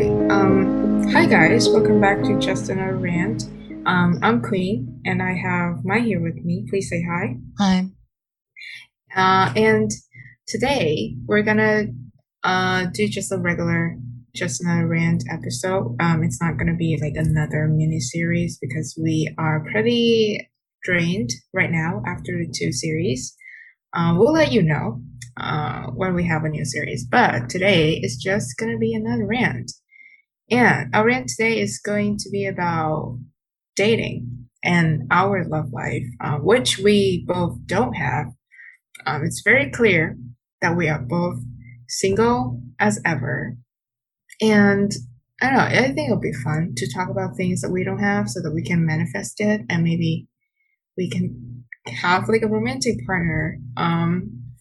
Hi. Hi guys, welcome back to Just Another Rant. I'm Quynh, and I have Mai here with me. Please say hi. Hi. And today we're gonna do just a regular Just Another Rant episode. It's not gonna be like another mini series because we are pretty drained right now after the two series. We'll let you know when we have a new series, but today is just gonna be another rant. And our rant today is going to be about dating and our love life, which we both don't have. It's very clear that we are both single as ever. And I don't know, I think it'll be fun to talk about things that we don't have so that we can manifest it and maybe we can have like a romantic partner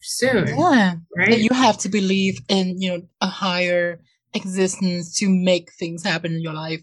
soon. Yeah. Right? But you have to believe in, you know, a higher existence to make things happen in your life.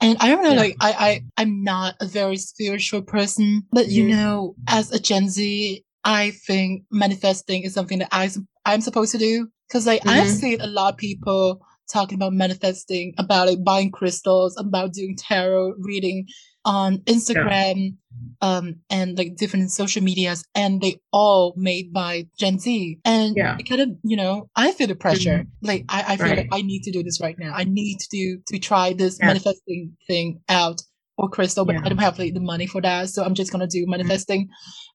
And I don't know, like I'm not a very spiritual person, but you know, as a Gen Z, I think manifesting is something that I'm supposed to do, because like I've seen a lot of people talking about manifesting, about like buying crystals, about doing tarot reading on Instagram, and like different social medias, and they all made by Gen Z. And it kind of, you know, I feel the pressure. Like I feel like I need to do this right now. I need to try this manifesting thing out, or crystal, but I don't have like the money for that, so I'm just gonna do manifesting.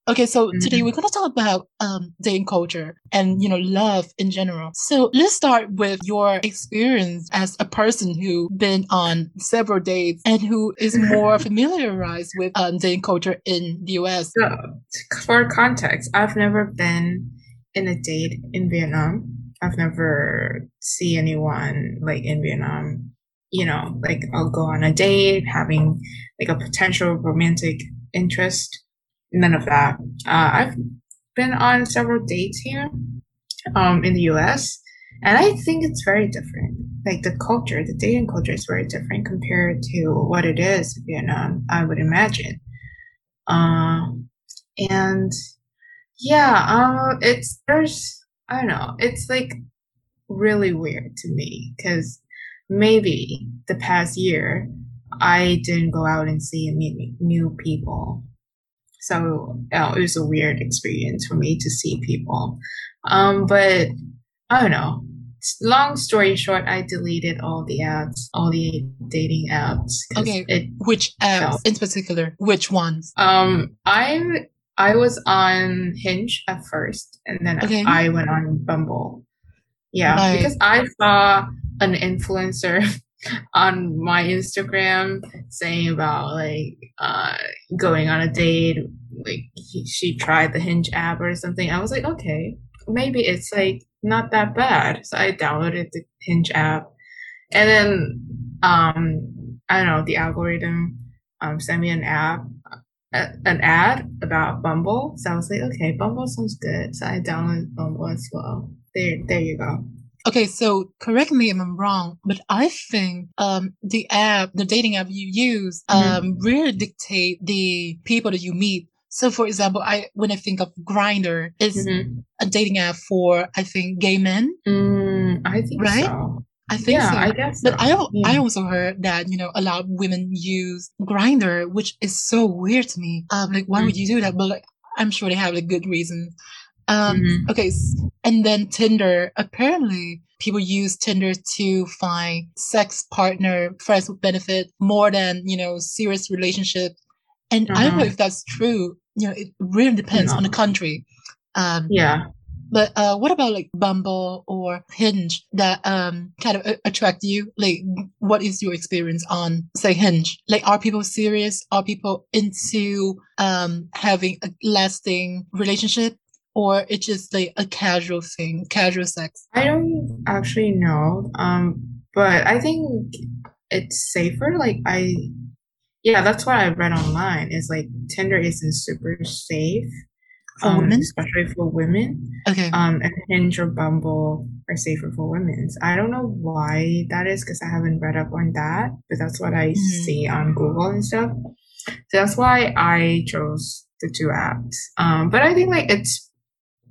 Okay, so today we're gonna talk about dating culture and, you know, love in general. So let's start with your experience as a person who been on several dates and who is more familiarized with dating culture in the US. So, for context, I've never been in a date in Vietnam. I've never seen anyone like in Vietnam. You know, like I'll go on a date, having like a potential romantic interest, none of that. I've been on several dates here in the US, and I think it's very different. Like the culture, the dating culture is very different compared to what it is in Vietnam, I would imagine. And yeah, I don't know, it's like really weird to me because maybe the past year, I didn't go out and see and meet new people. So it was a weird experience for me to see people. But I don't know. Long story short, I deleted all the apps, all the dating apps. Okay, which apps in particular? Which ones? I was on Hinge at first, and then I went on Bumble. Yeah, right. Because I saw an influencer on my Instagram saying about like going on a date, like she tried the Hinge app or something. I was like, okay, maybe it's like not that bad. So I downloaded the Hinge app, and then I don't know, the algorithm sent me an ad about Bumble. So I was like, okay, Bumble sounds good. So I downloaded Bumble as well. There you go. Okay, so correct me if I'm wrong, but I think the dating app you use really dictate the people that you meet. So for example, when I think of Grindr, it's a dating app for, I think, gay men. I think so. I think so. I guess so. But I also heard that, you know, a lot of women use Grindr, which is so weird to me. Like, why would you do that? But like, I'm sure they have like good reasons. Okay, and then Tinder. Apparently, people use Tinder to find sex partner, friends with benefit, more than, you know, serious relationship. And I don't know if that's true. You know, it really depends on the country. But what about like Bumble or Hinge that kind of attract you? Like, what is your experience on, say, Hinge? Like, are people serious? Are people into having a lasting relationship? Or it's just like a casual thing, casual sex? I don't actually know, but I think it's safer. Like that's what I read online. Is like Tinder isn't super safe, for women? Especially for women. Okay. And Hinge or Bumble are safer for women. So I don't know why that is because I haven't read up on that, but that's what I see on Google and stuff. So that's why I chose the two apps. But I think like it's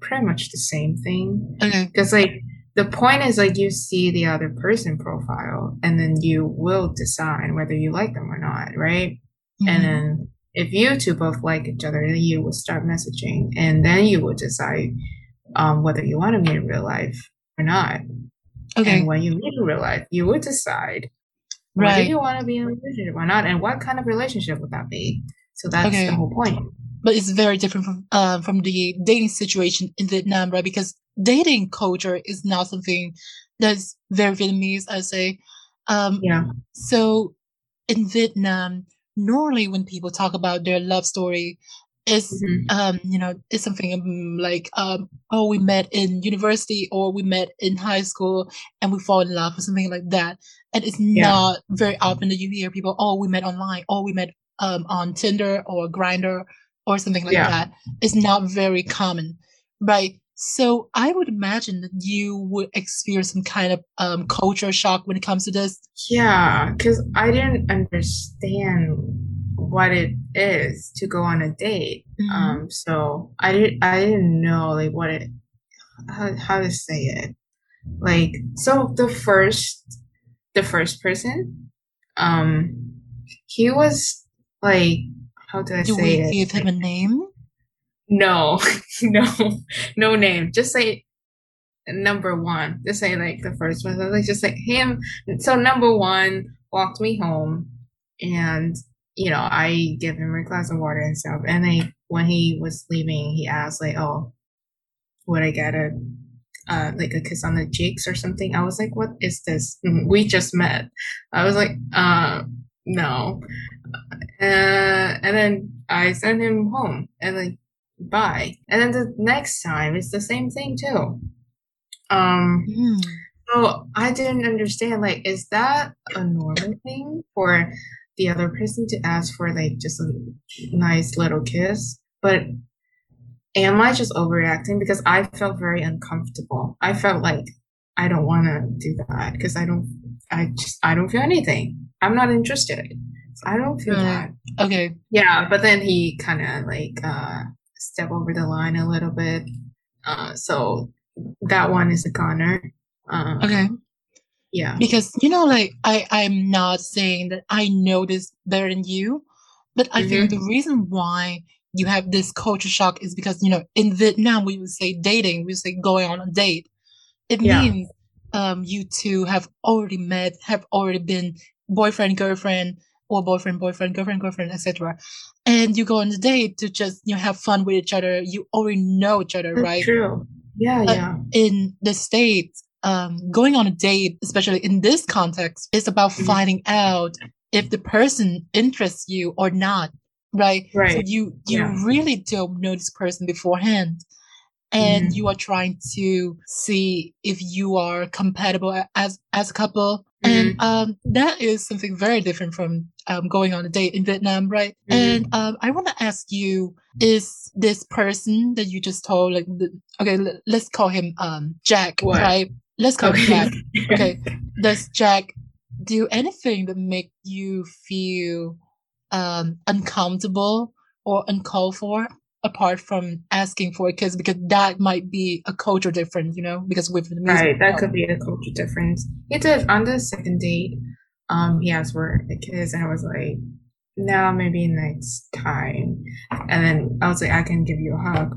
pretty much the same thing. Okay. Because like The point is, like, you see the other person profile and then you will decide whether you like them or not, right? Mm-hmm. And then if you two both like each other, then you will start messaging, and then you will decide whether you want to meet in real life or not. Okay. And when you meet in real life, you will decide right. whether you want to be in a relationship or not, and what kind of relationship would that be. So that's okay. the whole point. But it's very different from the dating situation in Vietnam, right? Because dating culture is not something that's very Vietnamese, I say. Yeah. So in Vietnam, normally when people talk about their love story, it's it's something like oh, we met in university, or we met in high school and we fall in love, or something like that. And it's not very often that you hear people, oh, we met online, or we met on Tinder or Grindr or something like that. It's not very common, right? So I would imagine that you would experience some kind of culture shock when it comes to this. Yeah, because I didn't understand what it is to go on a date. Mm-hmm. So I didn't know, like, what it, how to say it. Like, so the first person, he was like, how do I say it? Do we give him a name? No name. Just say number one. Just say, like, the first one. Like, just like him. So number one walked me home, and I gave him a glass of water and stuff. And then when he was leaving, he asked, like, "Oh, would I get a kiss on the cheeks or something?" I was like, "What is this? We just met." I was like, "No," and then I sent him home, and like. Bye. And then the next time it's the same thing too. So I didn't understand, like, is that a normal thing for the other person to ask for, like, just a nice little kiss? But am I just overreacting? Because I felt very uncomfortable. I felt like I don't want to do that, because I don't feel anything. I'm not interested. So I don't feel that. Okay. Yeah, but then he kind of like step over the line a little bit, so that one is a goner. Okay, yeah, because like I'm not saying that I know this better than you, but I think the reason why you have this culture shock is because in Vietnam we would say dating, we would say going on a date. It means you two have already met, have already been boyfriend, girlfriend, or boyfriend, girlfriend, etc. And you go on the date to just have fun with each other. You already know each other, right? True. Yeah, yeah. In the States, going on a date, especially in this context, is about finding out if the person interests you or not, right? Right. So you really don't know this person beforehand, and you are trying to see if you are compatible as a couple. And that is something very different from going on a date in Vietnam, right? Mm-hmm. And I want to ask you, is this person that you just told, like, let's call him Jack, what? Right? Let's call him Jack. Okay. Does Jack do anything that make you feel uncomfortable or uncalled for, apart from asking for a kiss? Because that might be a culture difference, because with the music. Right, that could be a culture difference. He did on the second date. He asked for a kiss, and I was like, no, maybe next time. And then I was like, I can give you a hug.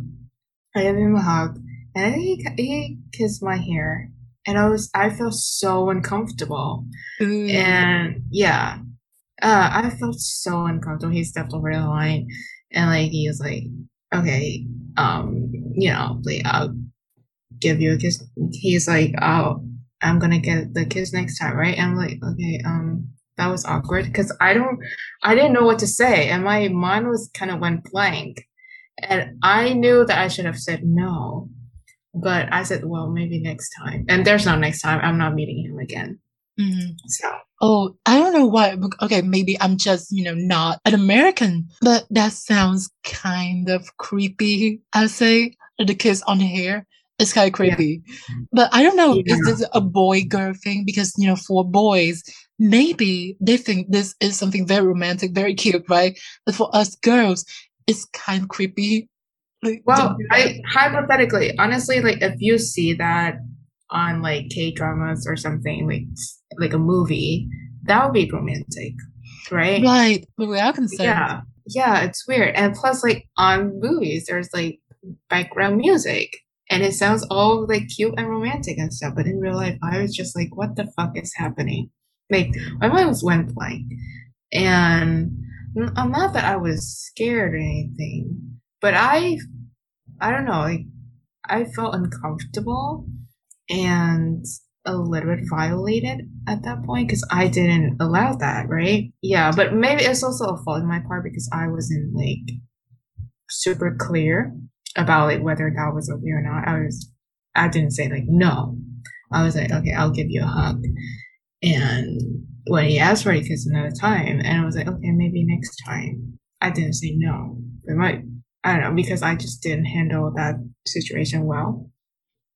I gave him a hug, and then he kissed my hair, and I felt so uncomfortable. Ooh. And I felt so uncomfortable. He stepped over the line, and like he was like, okay, like, I'll give you a kiss. He's like, I'm gonna get the kiss next time, right? And I'm like, okay, that was awkward, because I didn't know what to say, and my mind was kind of went blank, and I knew that I should have said no, but I said, well, maybe next time, and there's no next time. I'm not meeting him again. Mm-hmm. So. Oh, I don't know why. Okay, maybe I'm just, not an American, but that sounds kind of creepy. I'll say the kiss on the hair is kind of creepy. Yeah. But I don't know if this is a boy-girl thing, because, for boys, maybe they think this is something very romantic, very cute, right? But for us girls, it's kind of creepy. Like, well, hypothetically, honestly, like, if you see that on like K-dramas or something, like a movie, that would be romantic, right? Right, movie I can say. Yeah, yeah, it's weird. And plus, like on movies, there's like background music, and it sounds all like cute and romantic and stuff. But in real life, I was just like, what the fuck is happening? Like my mind was went blank, and not that I was scared or anything, but I don't know, like I felt uncomfortable and a little bit violated at that point because I didn't allow that, right? Yeah, but maybe it's also a fault on my part because I wasn't like super clear about like whether that was okay or not. I didn't say like no. I was like, okay, I'll give you a hug, and when he asked for it, he kissed another time, and I was like, okay, maybe next time. I didn't say no. It might, I don't know, because I just didn't handle that situation well.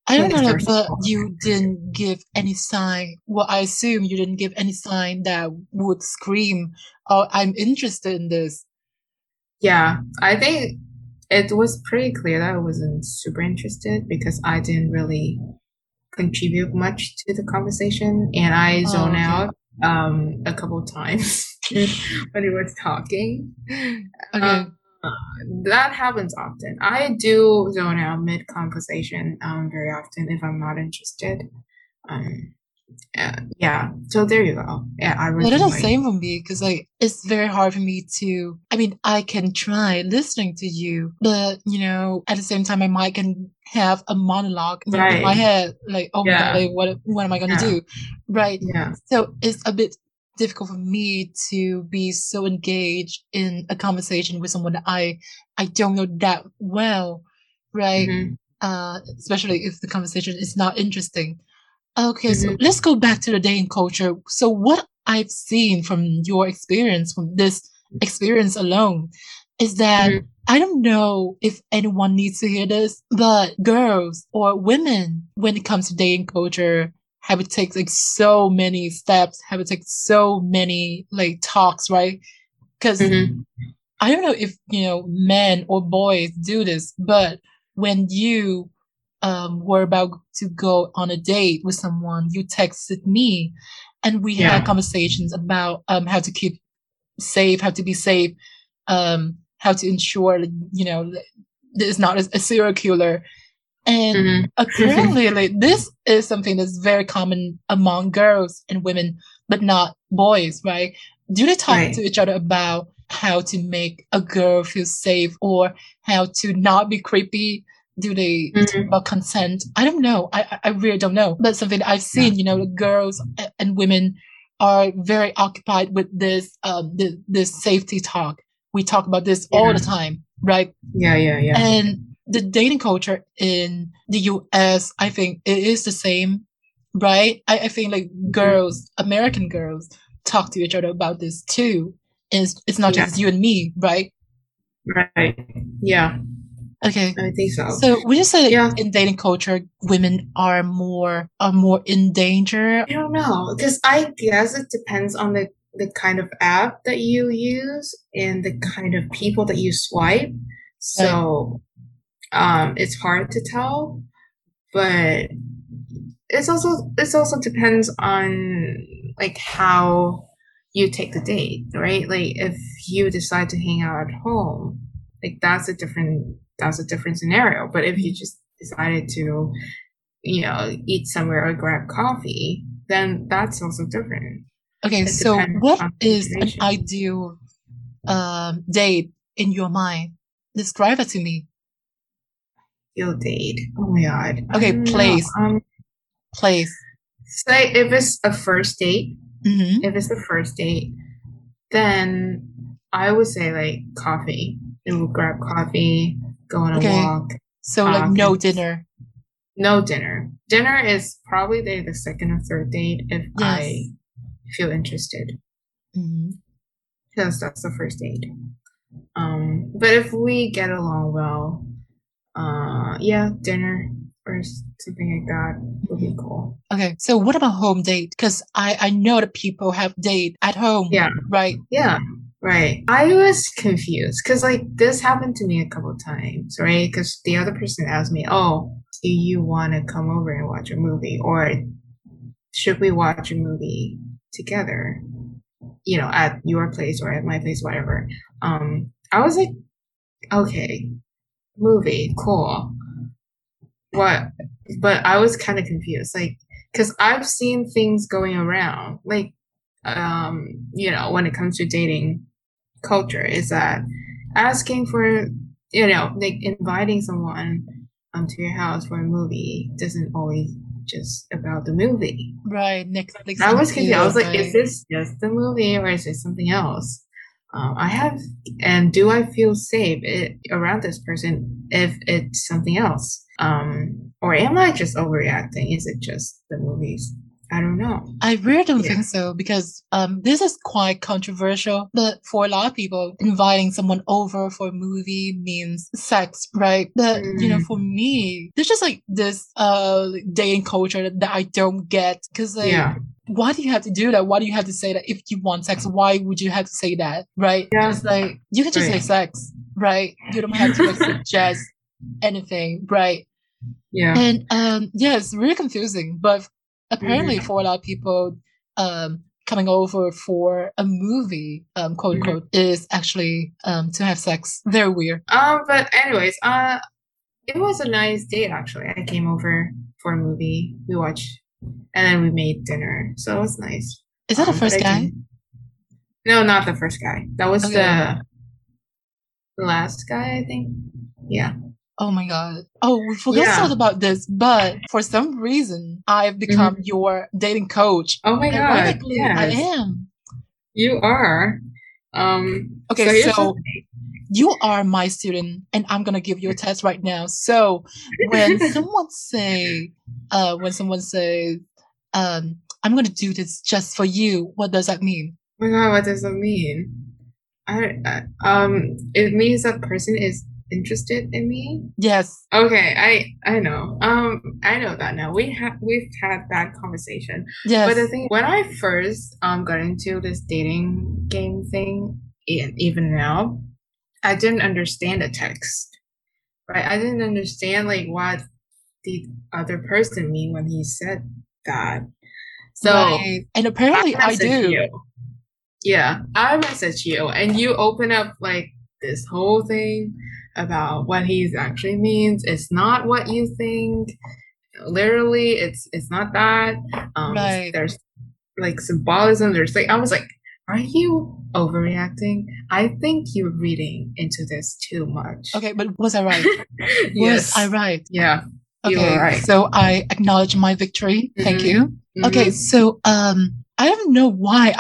I don't know, but you didn't give any sign. Well, I assume you didn't give any sign that would scream, "Oh, I'm interested in this." Yeah, I think it was pretty clear that I wasn't super interested because I didn't really contribute much to the conversation, and I zoned out a couple times when he was talking. Okay. That happens often. I do zone out mid conversation very often if I'm not interested. Yeah, so there you go. Yeah, I really. That's the same for me because like it's very hard for me to. I mean, I can try listening to you, but you know, at the same time, I might can have a monologue in my head, like, oh yeah, my God, like, what am I going to do, right? Yeah. So it's a bit difficult for me to be so engaged in a conversation with someone that I don't know that well, right? Mm-hmm. Especially if the conversation is not interesting. Okay, mm-hmm. So let's go back to the dating culture. So what I've seen from your experience, from this experience alone, is that mm-hmm. I don't know if anyone needs to hear this, but girls or women, when it comes to dating culture, have it take like so many steps, have it take so many like talks, right? Because mm-hmm. I don't know if, you know, men or boys do this, but when you were about to go on a date with someone, you texted me and we had conversations about how to keep safe, how to be safe, how to ensure, you know, there's not a serial killer. And mm-hmm. apparently, like, this is something that's very common among girls and women, but not boys, right? Do they talk to each other about how to make a girl feel safe or how to not be creepy? Do they talk about consent? I don't know. I really don't know. But something I've seen, you know, girls and women are very occupied with this, this safety talk. We talk about this all the time, right? Yeah. And the dating culture in the US, I think it is the same, right? I think like girls, American girls, talk to each other about this too. It's not just you and me, right? Right. Yeah. Okay. I think so. So would you say that in dating culture, women are more in danger? I don't know, because I guess it depends on the kind of app that you use and the kind of people that you swipe. So. It's hard to tell, but it's also depends on like how you take the date, right? Like if you decide to hang out at home, like that's a different scenario. But if you just decided to, you know, eat somewhere or grab coffee, then that's also different. Okay, so what is an ideal date in your mind? Describe it to me. Date. Oh my god. Okay, place. Say if it's a first date, mm-hmm. Then I would say like coffee. We'll grab coffee, go on a walk. So like no dinner. No dinner. Dinner is probably the second or third date if I feel interested. Mm-hmm. Because that's the first date. But if we get along well. Dinner or something like that would be cool. Okay, so what about home date? Because I know that people have date at home, right? Yeah, Right. I was confused because, like, this happened to me a couple of times, right? Because the other person asked me, oh, do you want to come over and watch a movie? Or should we watch a movie together, you know, at your place or at my place, whatever. I was like, okay, movie, cool. What? But I was kind of confused, like, because I've seen things going around, like, you know, when it comes to dating culture, is that asking for, you know, like inviting someone to your house for a movie doesn't always just about the movie. Right. Netflix. I was confused. I was like, is this just the movie or is it something else? Do I feel safe around this person if it's something else? Or am I just overreacting? Is it just the movies? I don't know. I really don't think so, because this is quite controversial. But for a lot of people, inviting someone over for a movie means sex, right? But, you know, for me, there's just like this dating culture that I don't get. Because, like, why do you have to do that? Why do you have to say that if you want sex? Why would you have to say that, right? Yeah. It's like, you can just say sex, right? You don't have to like, suggest anything, right? Yeah. And, yeah, it's really confusing. But apparently, for a lot of people, coming over for a movie, quote unquote, is actually to have sex. They're weird. But anyways, it was a nice date, actually. I came over for a movie. We watched, and then we made dinner. So it was nice. Is that the first guy? No, not the first guy. That was the last guy, I think. Yeah. Oh my God. Oh, we forgot about this, but for some reason, I've become your dating coach. Oh my God. Yes. I am. You are. Okay, so you are my student and I'm going to give you a test right now. So when someone says, I'm going to do this just for you, what does that mean? Oh my God, what does that mean? It means that person is interested in me? Yes. Okay, I know. I know that now. We've had that conversation. Yes. But the thing, when I first got into this dating game thing, and even now, I didn't understand the text. Right? I didn't understand like what the other person mean when he said that. So and apparently I do. You. Yeah, I message you, and you open up like this whole thing about what he actually means. It's not what you think. Literally, it's not that. There's like symbolism. There's like, I was like, are you overreacting? I think you're reading into this too much. Okay, but was I right? Yes. Was I right? Yeah. Okay, you were right. So I acknowledge my victory. Mm-hmm. Thank you. Mm-hmm. Okay, so I don't know why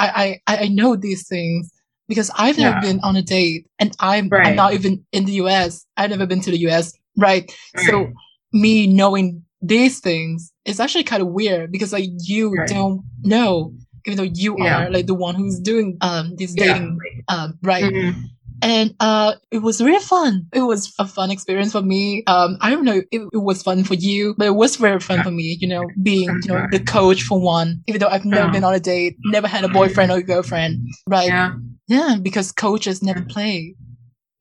I know these things. Because I've never been on a date and I'm not even in the US. I've never been to the US, right? So me knowing these things is actually kind of weird because like you don't know, even though you are like the one who's doing this dating, right? Mm-hmm. And it was really fun. It was a fun experience for me. I don't know if it was fun for you, but it was very fun for me, you know, being, you know, the coach for one, even though I've never been on a date, never had a boyfriend or a girlfriend, right? Yeah, because coaches never play.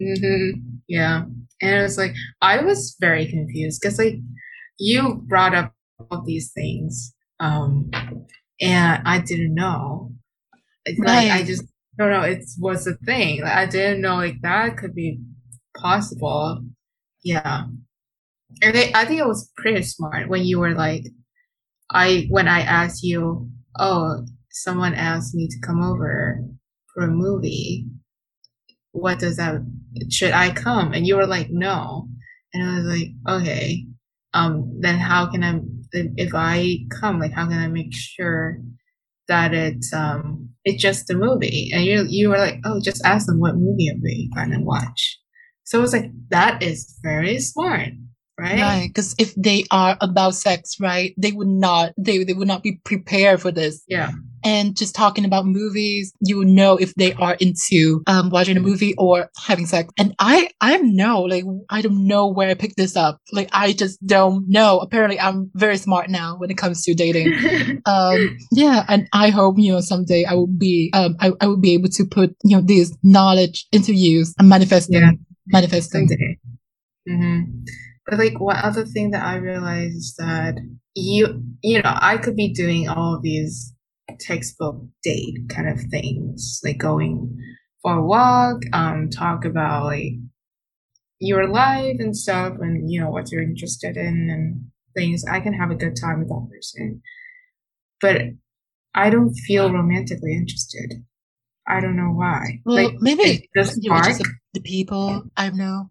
Mm-hmm. Yeah. And it's like, I was very confused because like you brought up all these things and I didn't know. It's like, I just don't know. It was a thing. Like, I didn't know like that could be possible. Yeah. And I think it was pretty smart when you were like, when I asked you, oh, someone asked me to come over a movie, what does that, should I come? And you were like, no. And I was like, okay, then how can I, if I come, like how can I make sure that it's just a movie? And you were like, oh, just ask them what movie are we gonna watch. So I was like, that is very smart. Right, because if they are about sex, right, they would not be prepared for this. Yeah. and just talking about movies. You know if they are into watching a movie or having sex. And I don't know where I picked this up. Like, I just don't know. Apparently, I'm very smart now when it comes to dating. Yeah, and I hope, you know, someday I will be I will be able to put, you know, this knowledge into use and manifesting. Mm-hmm. But like, one other thing that I realized is that you know, I could be doing all these textbook date kind of things, like going for a walk, talk about like your life and stuff, and you know what you're interested in and things. I can have a good time with that person, but I don't feel romantically interested. I don't know why. Well, like, maybe just the people I know.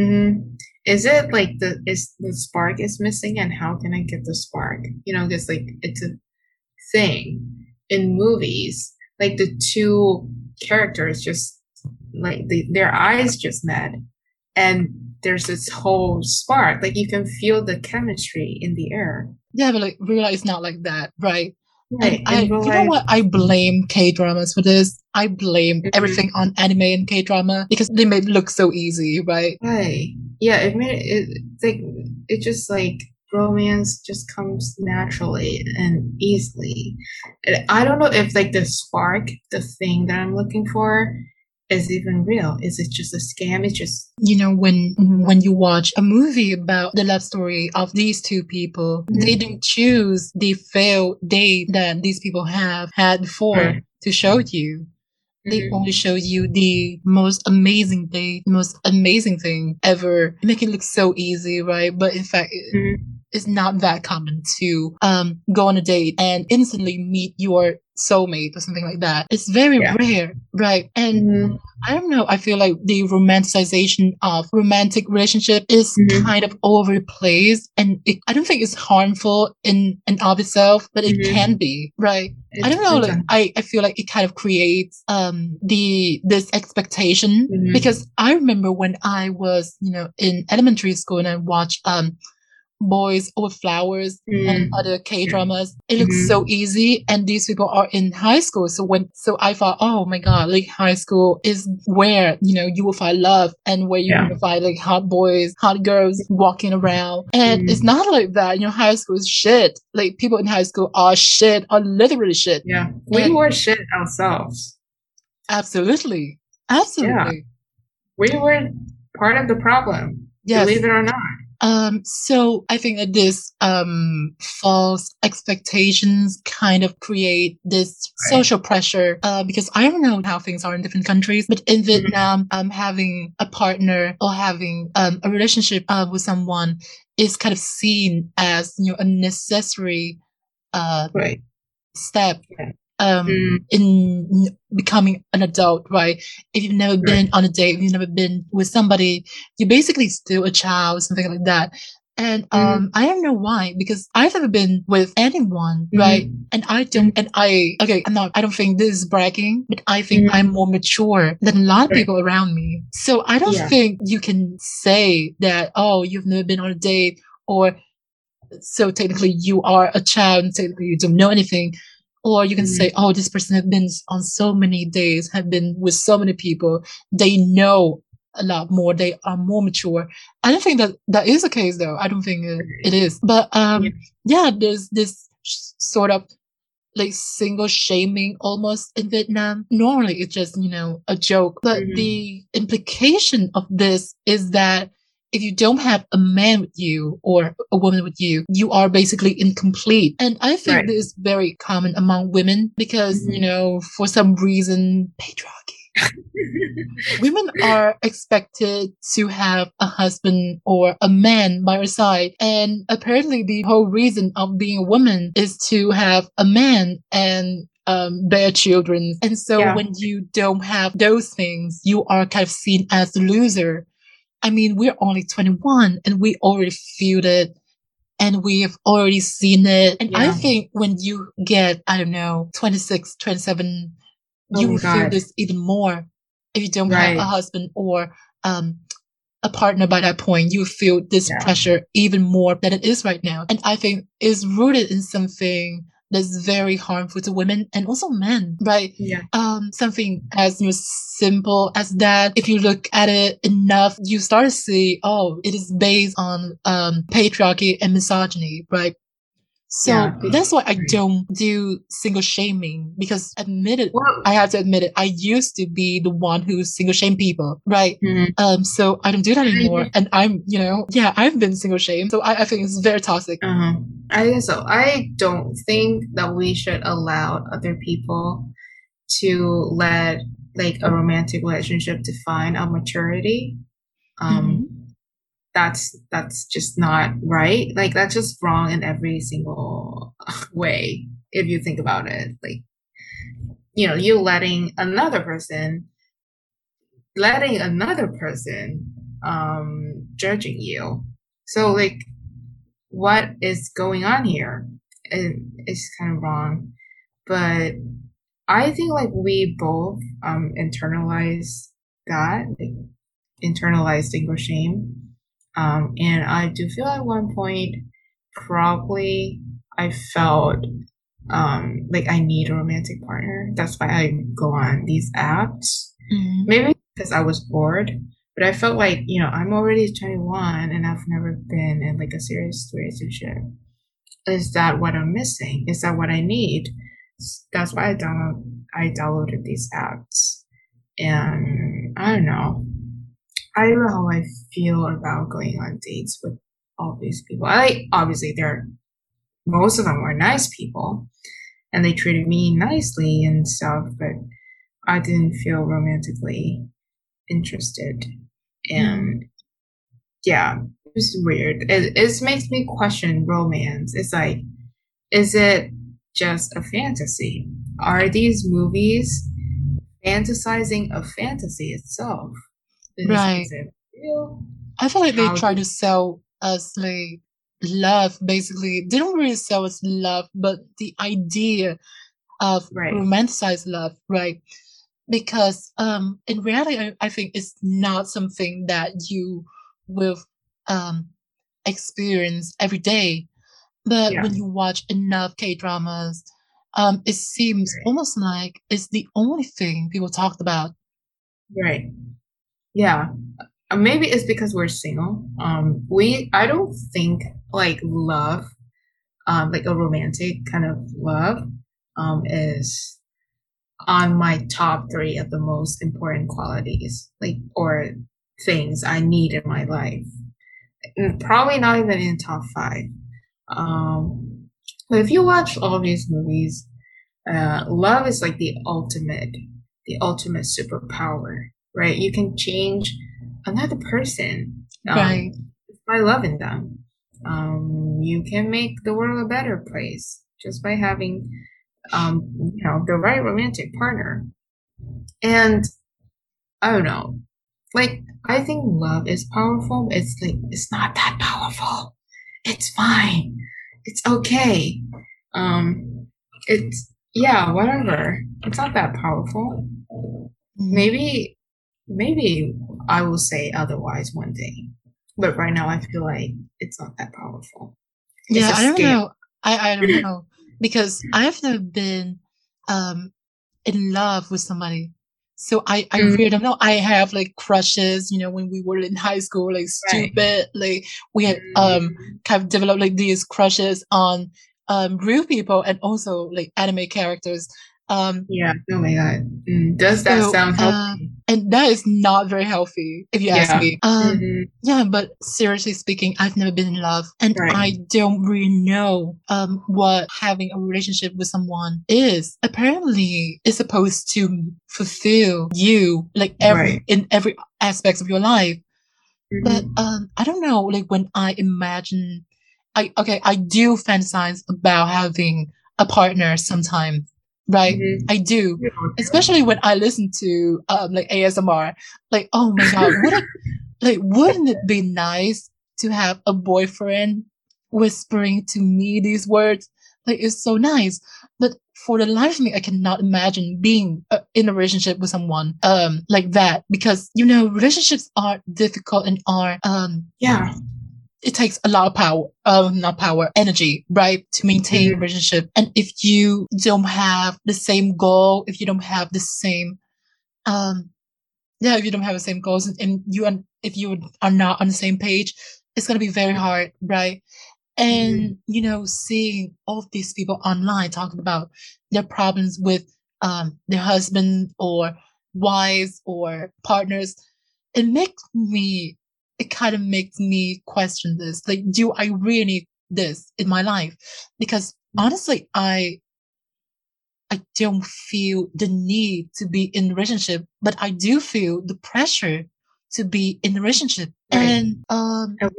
Mm-hmm. Is it like the spark is missing, and how can I get the spark? You know, because like it's a thing in movies, like the two characters just like their eyes just met, and there's this whole spark. Like you can feel the chemistry in the air. Yeah, but like real life is not like that, right? Right. And you know what? I blame K-dramas for this. I blame everything on anime and K-drama because they made it look so easy, right? Right. Yeah, it made it just like romance just comes naturally and easily. And I don't know if like the spark, the thing that I'm looking for, is even real. Is it just a scam? It's just, you know, when you watch a movie about the love story of these two people, they didn't choose the failed date that these people have had before to show you. They only show you the most amazing date, most amazing thing ever, make it look so easy, right? But in fact, it's not that common to go on a date and instantly meet your soulmate or something like that. It's very rare, right? And I don't know, I feel like the romanticization of romantic relationship is kind of overplaced, and I don't think it's harmful in and of itself, but it can be, right? I don't know, like, I feel like it kind of creates this expectation, because I remember when I was, you know, in elementary school and I watched Boys Over Flowers and other K-dramas. It looks so easy, and these people are in high school. So I thought, oh my god, like high school is where, you know, you will find love and where you will find like hot boys, hot girls walking around. And it's not like that. You know, high school is shit. Like people in high school are shit, are literally shit. Yeah, we were shit ourselves. Absolutely. Yeah. We were part of the problem. Yes. Believe it or not. So I think that this false expectations kind of create this social pressure, because I don't know how things are in different countries, but in Vietnam, having a partner or having a relationship with someone is kind of seen as, you know, a necessary step. Yeah. In becoming an adult, right? If you've never been on a date, if you've never been with somebody, you're basically still a child, something like that. And I don't know why, because I've never been with anyone, right? And I don't think this is bragging, but I think I'm more mature than a lot of people around me. So I don't think you can say that, oh, you've never been on a date, or so technically you are a child and technically you don't know anything. Or you can say, oh, this person has been on so many days, have been with so many people. They know a lot more. They are more mature. I don't think that is the case, though. I don't think it is. But there's this sort of like single shaming almost in Vietnam. Normally, it's just, you know, a joke. But the implication of this is that if you don't have a man with you or a woman with you, you are basically incomplete. And I think this is very common among women because, you know, for some reason, patriarchy. Women are expected to have a husband or a man by her side. And apparently the whole reason of being a woman is to have a man and bear children. And so when you don't have those things, you are kind of seen as a loser. I mean, we're only 21 and we already feel it and we have already seen it. And I think when you get, I don't know, 26, 27, you will feel this even more. If you don't have a husband or a partner by that point, you feel this pressure even more than it is right now. And I think it's rooted in something that's very harmful to women and also men, right? Yeah. Something as simple as that, if you look at it enough, you start to see, oh, it is based on patriarchy and misogyny, right? So that's why I don't do single shaming, because I have to admit it, I used to be the one who single shamed people, right? Mm-hmm. So I don't do that anymore. And I'm, I've been single shamed. So I think it's very toxic. Uh-huh. I think so. I don't think that we should allow other people to let a romantic relationship define our maturity. Mm-hmm. That's just not right. That's just wrong in every single way. If you think about it, you're letting another person, judging you. So what is going on here? And it's kind of wrong. But I think we both, internalize that, internalized single shame. And I do feel at one point, probably I felt I need a romantic partner. That's why I go on these apps. Mm-hmm. Maybe because I was bored, but I felt I'm already 21 and I've never been in a serious relationship. Is that what I'm missing? Is that what I need? That's why I downloaded these apps. And I don't know. I don't know how I feel about going on dates with all these people. Obviously, most of them were nice people, and they treated me nicely and stuff, but I didn't feel romantically interested. And it was weird. It makes me question romance. It's is it just a fantasy? Are these movies fantasizing of fantasy itself? Right. I feel like they try to sell us love, basically. They don't really sell us love, but the idea of romanticized love, right? Because in reality, I think it's not something that you will experience every day. But when you watch enough K-dramas, it seems almost like it's the only thing people talked about. Right. Yeah, maybe it's because we're single. I don't think love, a romantic kind of love, is on my top 3 of the most important qualities, or things I need in my life. And probably not even in top 5. But if you watch all these movies, love is the ultimate superpower. Right, you can change another person by loving them. You can make the world a better place just by having, the right romantic partner. And I don't know, I think love is powerful. It's it's not that powerful. It's fine. It's okay. It's whatever. It's not that powerful. Maybe I will say otherwise one day, but right now I feel it's not that powerful. I don't know. I don't know, because I've never been in love with somebody, so I really don't know. I have crushes, when we were in high school, stupid, we had kind of developed these crushes on real people and also anime characters. Oh my god. Does that sound healthy? And that is not very healthy, if you ask me. But seriously speaking, I've never been in love, and I don't really know what having a relationship with someone is. Apparently, it's supposed to fulfill you in every aspect of your life. Mm-hmm. But I don't know. When I imagine, I do fantasize about having a partner sometimes. Right, mm-hmm. I do, especially when I listen to ASMR. Oh my god, wouldn't it be nice to have a boyfriend whispering to me these words? It's so nice, but for the life of me, I cannot imagine being in a relationship with someone like that, because relationships are difficult and are it takes a lot of power, energy, right? To maintain a relationship. And if you don't have the same goal, if you don't have the same, if you don't have the same goals and you, if you are not on the same page, it's going to be very hard, right? And, you know, seeing all of these people online talking about their problems with, their husband or wives or partners, it kind of makes me question this. Like, do I really need this in my life? Because honestly, I don't feel the need to be in a relationship, but I do feel the pressure to be in a relationship. Right. And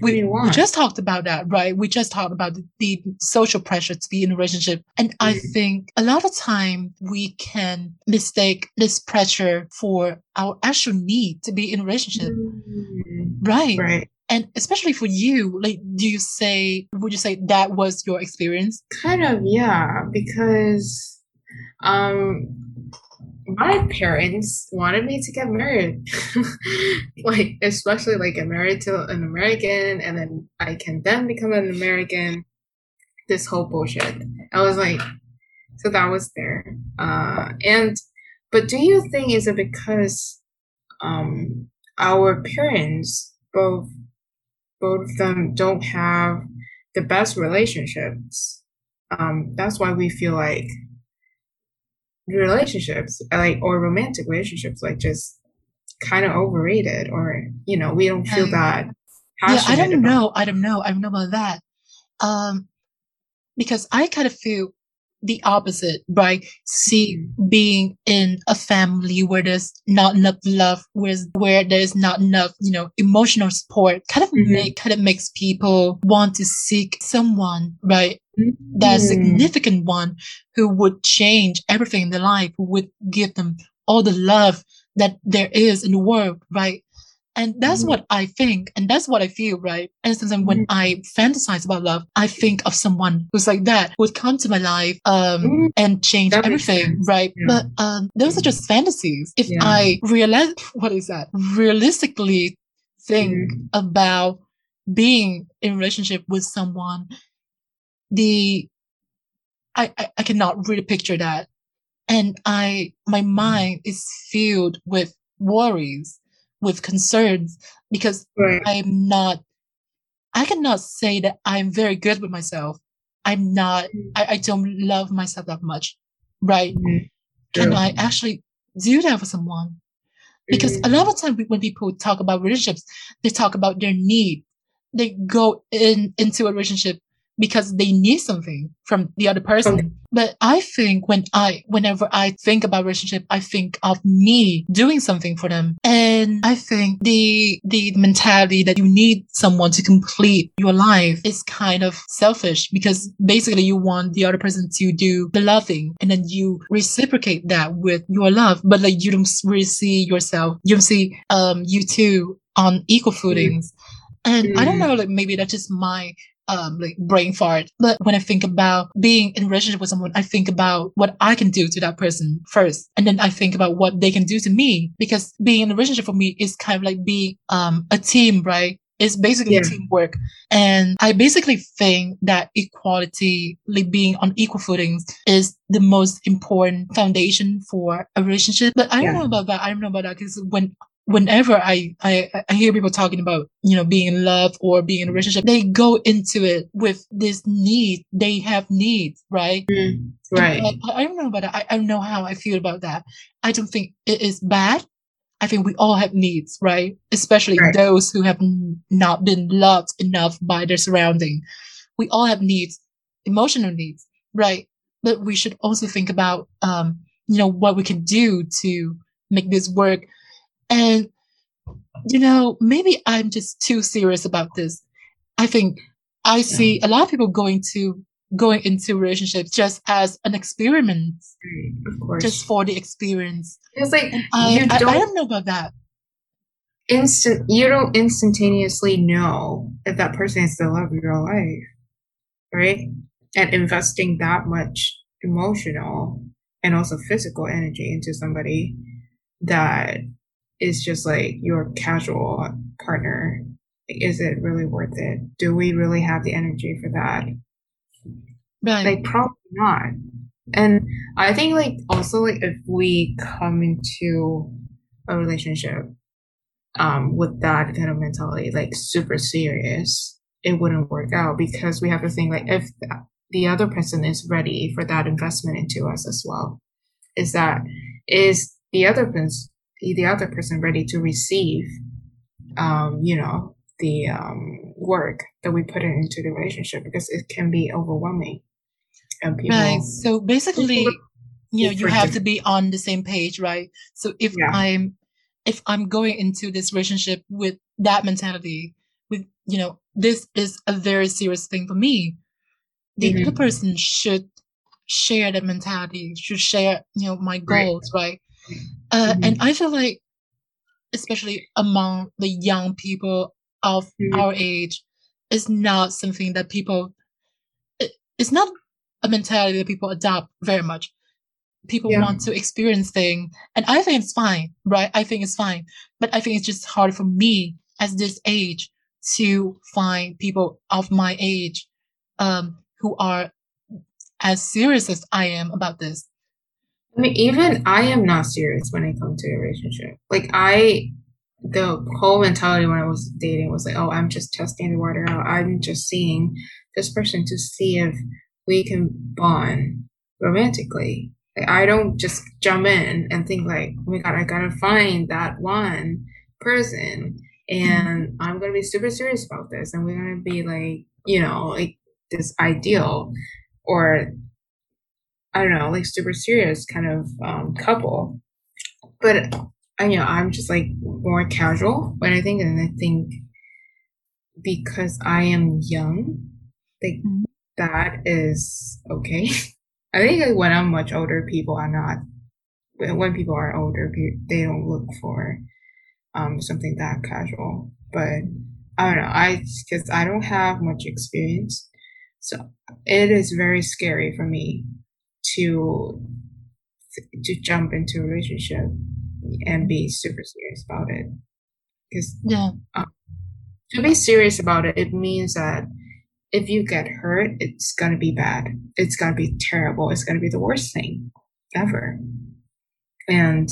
we just talked about that, right? We just talked about the social pressure to be in a relationship. And I think a lot of time we can mistake this pressure for our actual need to be in a relationship. Right. And especially for you, like, would you say that was your experience? Kind of, yeah, because my parents wanted me to get married, like, especially like get married to an American, and then I can then become an American, this whole bullshit. I was like, so that was there. But do you think is it because our parents, both of them don't have the best relationships? That's why we feel like relationships, like, or romantic relationships, like, just kind of overrated, or, you know, we don't feel that passionate. Yeah, I don't know about that. Because I kind of feel the opposite, right? Being in a family where there's not enough love, where there's not enough, you know, emotional support, kind of makes people want to seek someone, right? That significant one who would change everything in their life, who would give them all the love that there is in the world, right? And that's what I think. And that's what I feel, right? And sometimes when I fantasize about love, I think of someone who's like that, who would come to my life and change everything, right? Yeah. But those are just fantasies. If I realistically think about being in a relationship with someone, I cannot really picture that. And my mind is filled with worries, with concerns, because I cannot say that I'm very good with myself. I'm not, I don't love myself that much, right? Can I actually do that for someone? Because a lot of times when people talk about relationships, they talk about their need. They go into a relationship because they need something from the other person. But I think whenever I think about relationship, I think of me doing something for them. And I think the mentality that you need someone to complete your life is kind of selfish, because basically you want the other person to do the loving, and then you reciprocate that with your love. But like, you don't really see yourself, you don't see you two on equal footings. And I don't know, like, maybe that's just my like brain fart. But when I think about being in a relationship with someone, I think about what I can do to that person first, and then I think about what they can do to me. Because being in a relationship for me is kind of like being a team, right? It's basically teamwork. And I basically think that equality, like being on equal footings, is the most important foundation for a relationship. But I don't know about that. I don't know about that, because whenever I hear people talking about, you know, being in love or being in a relationship, they go into it with this need. They have needs, right? I don't know about that. I don't know how I feel about that. I don't think it is bad. I think we all have needs, right? Especially those who have not been loved enough by their surrounding. We all have needs, emotional needs, right? But we should also think about, you know, what we can do to make this work. And, you know, maybe I'm just too serious about this. I think I see a lot of people going into relationships just as an experiment, just for the experience. It's like, I don't know about that. You don't instantaneously know if that person is the love of your life, right? And investing that much emotional and also physical energy into somebody that is just like your casual partner, is it really worth it? Do we really have the energy for that? Right. Like, probably not. And I think, like, also, like, if we come into a relationship with that kind of mentality, like, super serious, it wouldn't work out, because we have to think, like, if the other person is ready for that investment into us as well. Is the other person ready to receive, the work that we put into the relationship? Because it can be overwhelming. And people, right. So basically, you have to be on the same page, right? So if I'm going into this relationship with that mentality, with, this is a very serious thing for me, the other person should share that mentality, should share, my goals, right? And I feel like, especially among the young people of our age, it's not something that people, it's not a mentality that people adopt very much. People want to experience things, and I think it's fine, right? I think it's fine, but I think it's just hard for me at this age to find people of my age who are as serious as I am about this. I mean, even I am not serious when I come to a relationship. Like, the whole mentality when I was dating was like, oh, I'm just testing the water out. I'm just seeing this person to see if we can bond romantically. Like, I don't just jump in and think like, oh my God, I gotta find that one person and I'm gonna be super serious about this. And we're gonna be like, like this ideal, or I don't know, like super serious kind of couple. But I'm just like more casual when I think, and I think because I am young, like that is okay. I think like when I'm much older, people are older, they don't look for something that casual. But I don't know, because I don't have much experience, so it is very scary for me to jump into a relationship and be super serious about it, because to be serious about it, it means that if you get hurt, it's gonna be bad, it's gonna be terrible, it's gonna be the worst thing ever. And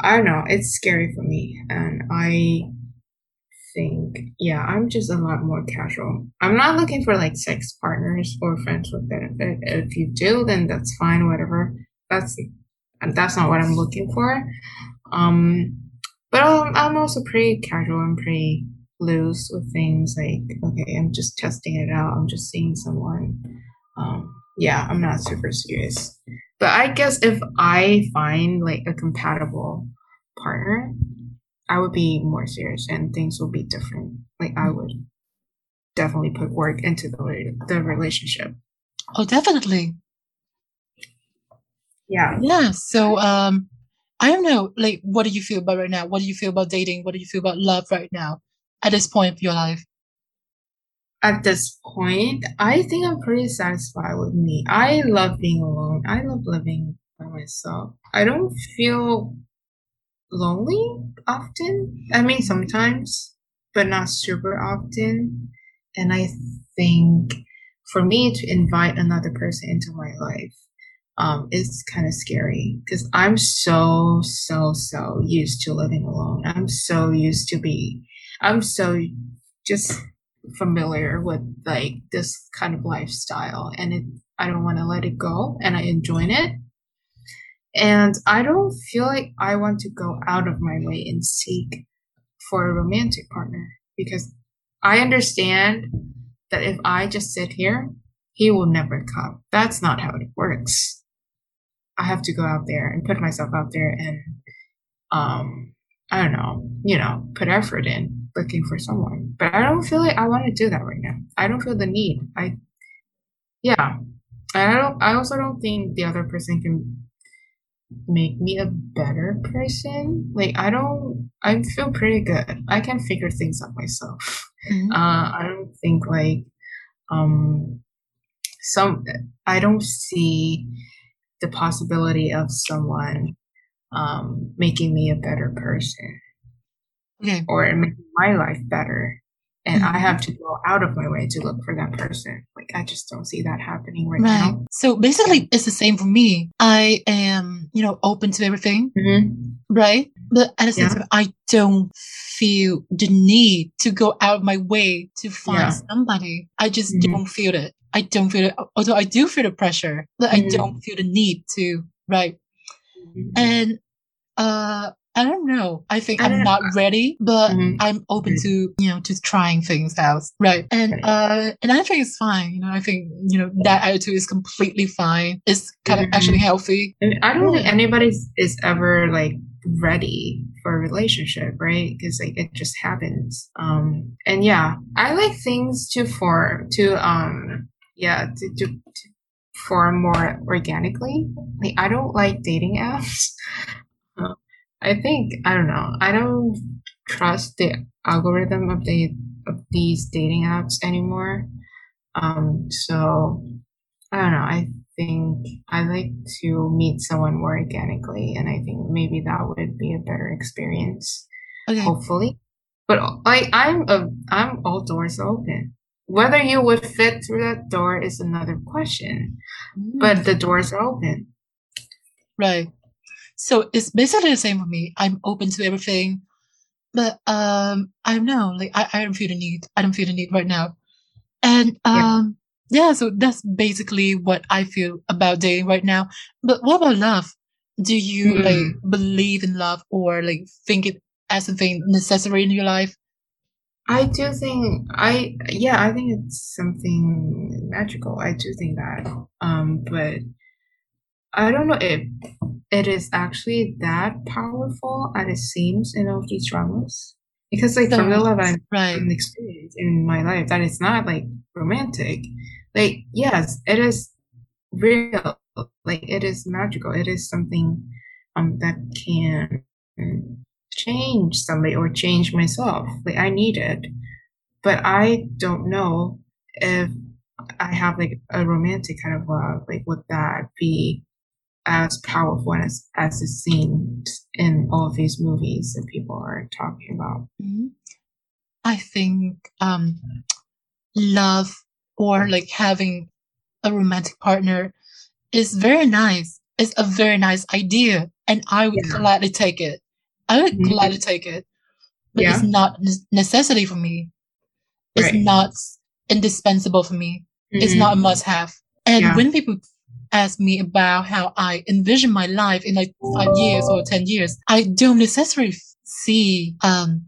I don't know, it's scary for me, and I think I'm just a lot more casual. I'm not looking for like sex partners or friends with benefit. If you do, then that's fine, whatever. That's not what I'm looking for. But I'm also pretty casual and pretty loose with things. Like, okay, I'm just testing it out, I'm just seeing someone. I'm not super serious. But I guess if I find like a compatible partner, I would be more serious and things will be different. Like, I would definitely put work into the relationship. Oh, definitely. Yeah. Yeah. So, I don't know, like, what do you feel about right now? What do you feel about dating? What do you feel about love right now at this point of your life? At this point, I think I'm pretty satisfied with me. I love being alone. I love living by myself. I don't feel lonely often. I mean, sometimes, but not super often. And I think for me to invite another person into my life is kind of scary, because I'm so used to living alone. I'm so just familiar with like this kind of lifestyle, and I don't want to let it go, and I enjoy it. And I don't feel like I want to go out of my way and seek for a romantic partner, because I understand that if I just sit here, he will never come. That's not how it works. I have to go out there and put myself out there and, I don't know, put effort in looking for someone. But I don't feel like I want to do that right now. I don't feel the need. I also don't think the other person can make me a better person. Like, I feel pretty good. I can figure things out myself. I don't think like I don't see the possibility of someone making me a better person or making my life better. and I have to go out of my way to look for that person. Like, I just don't see that happening right now. So basically, it's the same for me. I am, open to everything, right? But at the same time, I don't feel the need to go out of my way to find somebody. I just don't feel it. I don't feel it. Although I do feel the pressure, but I don't feel the need to, right? And I don't know. I think I'm not ready, but I'm open to, to trying things out. Right. And I think it's fine. I think, that attitude is completely fine. It's kind of actually healthy. And I don't think anybody is ever like ready for a relationship, right? Because like it just happens. And yeah, I like things to form to form more organically. Like, I don't like dating apps. I think, I don't know, I don't trust the algorithm of these dating apps anymore. So, I don't know, I think I like to meet someone more organically, and I think maybe that would be a better experience, hopefully. But like, I'm all doors open. Whether you would fit through that door is another question, but the doors are open. Right. So it's basically the same for me. I'm open to everything, but I don't know. Like I don't feel the need. I don't feel the need right now, and so that's basically what I feel about dating right now. But what about love? Do you like believe in love, or like think it as something necessary in your life? I do think I think it's something magical. I do think that, but I don't know if it is actually that powerful as it seems in all these dramas. Because like from the love I've experienced in my life, that it's not like romantic. Like, yes, it is real. Like, it is magical. It is something that can change somebody or change myself. Like, I need it. But I don't know if I have like a romantic kind of love. Like, would that be as powerful as it seems in all of these movies that people are talking about? I think love or like having a romantic partner is very nice. It's a very nice idea, and I would gladly take it. But it's not necessity for me. It's not indispensable for me. It's not a must-have. And when people ask me about how I envision my life in like 5 years or 10 years, I don't necessarily see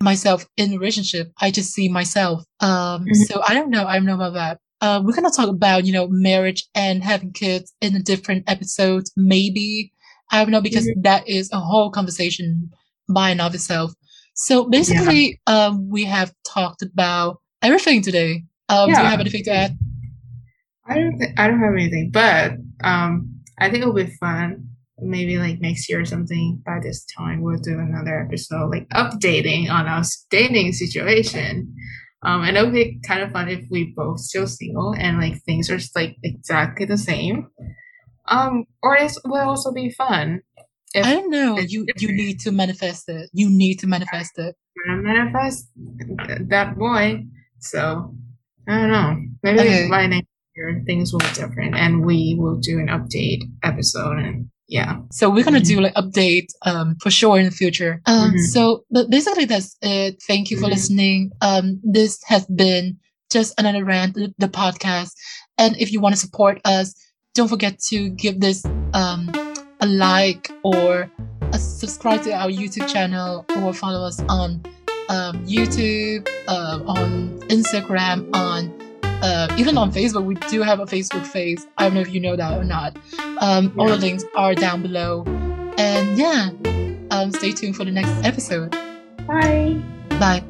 myself in a relationship. I just see myself. So I don't know about that. We're gonna talk about marriage and having kids in a different episode, maybe. I don't know, because that is a whole conversation by and of itself. So basically, we have talked about everything today. Do you have anything to add? I don't have anything, but I think it'll be fun. Maybe like next year or something. By this time, we'll do another episode, like updating on our dating situation. And it'll be kind of fun if we both still single and like things are just, like exactly the same. Or it will also be fun. If, I don't know. You need to manifest it. You need to manifest it. I'm gonna manifest that boy. So I don't know. Maybe by next year, things will be different, and we will do an update episode, and so we're gonna do like update for sure in the future. So but basically that's it. Thank you for listening. This has been Just Another Rant, the podcast, and if you want to support us, don't forget to give this a like or a subscribe to our YouTube channel, or follow us on YouTube, on Instagram, on even on Facebook. We do have a Facebook page. I don't know if you know that or not. All the links are down below. And stay tuned for the next episode. Bye. Bye.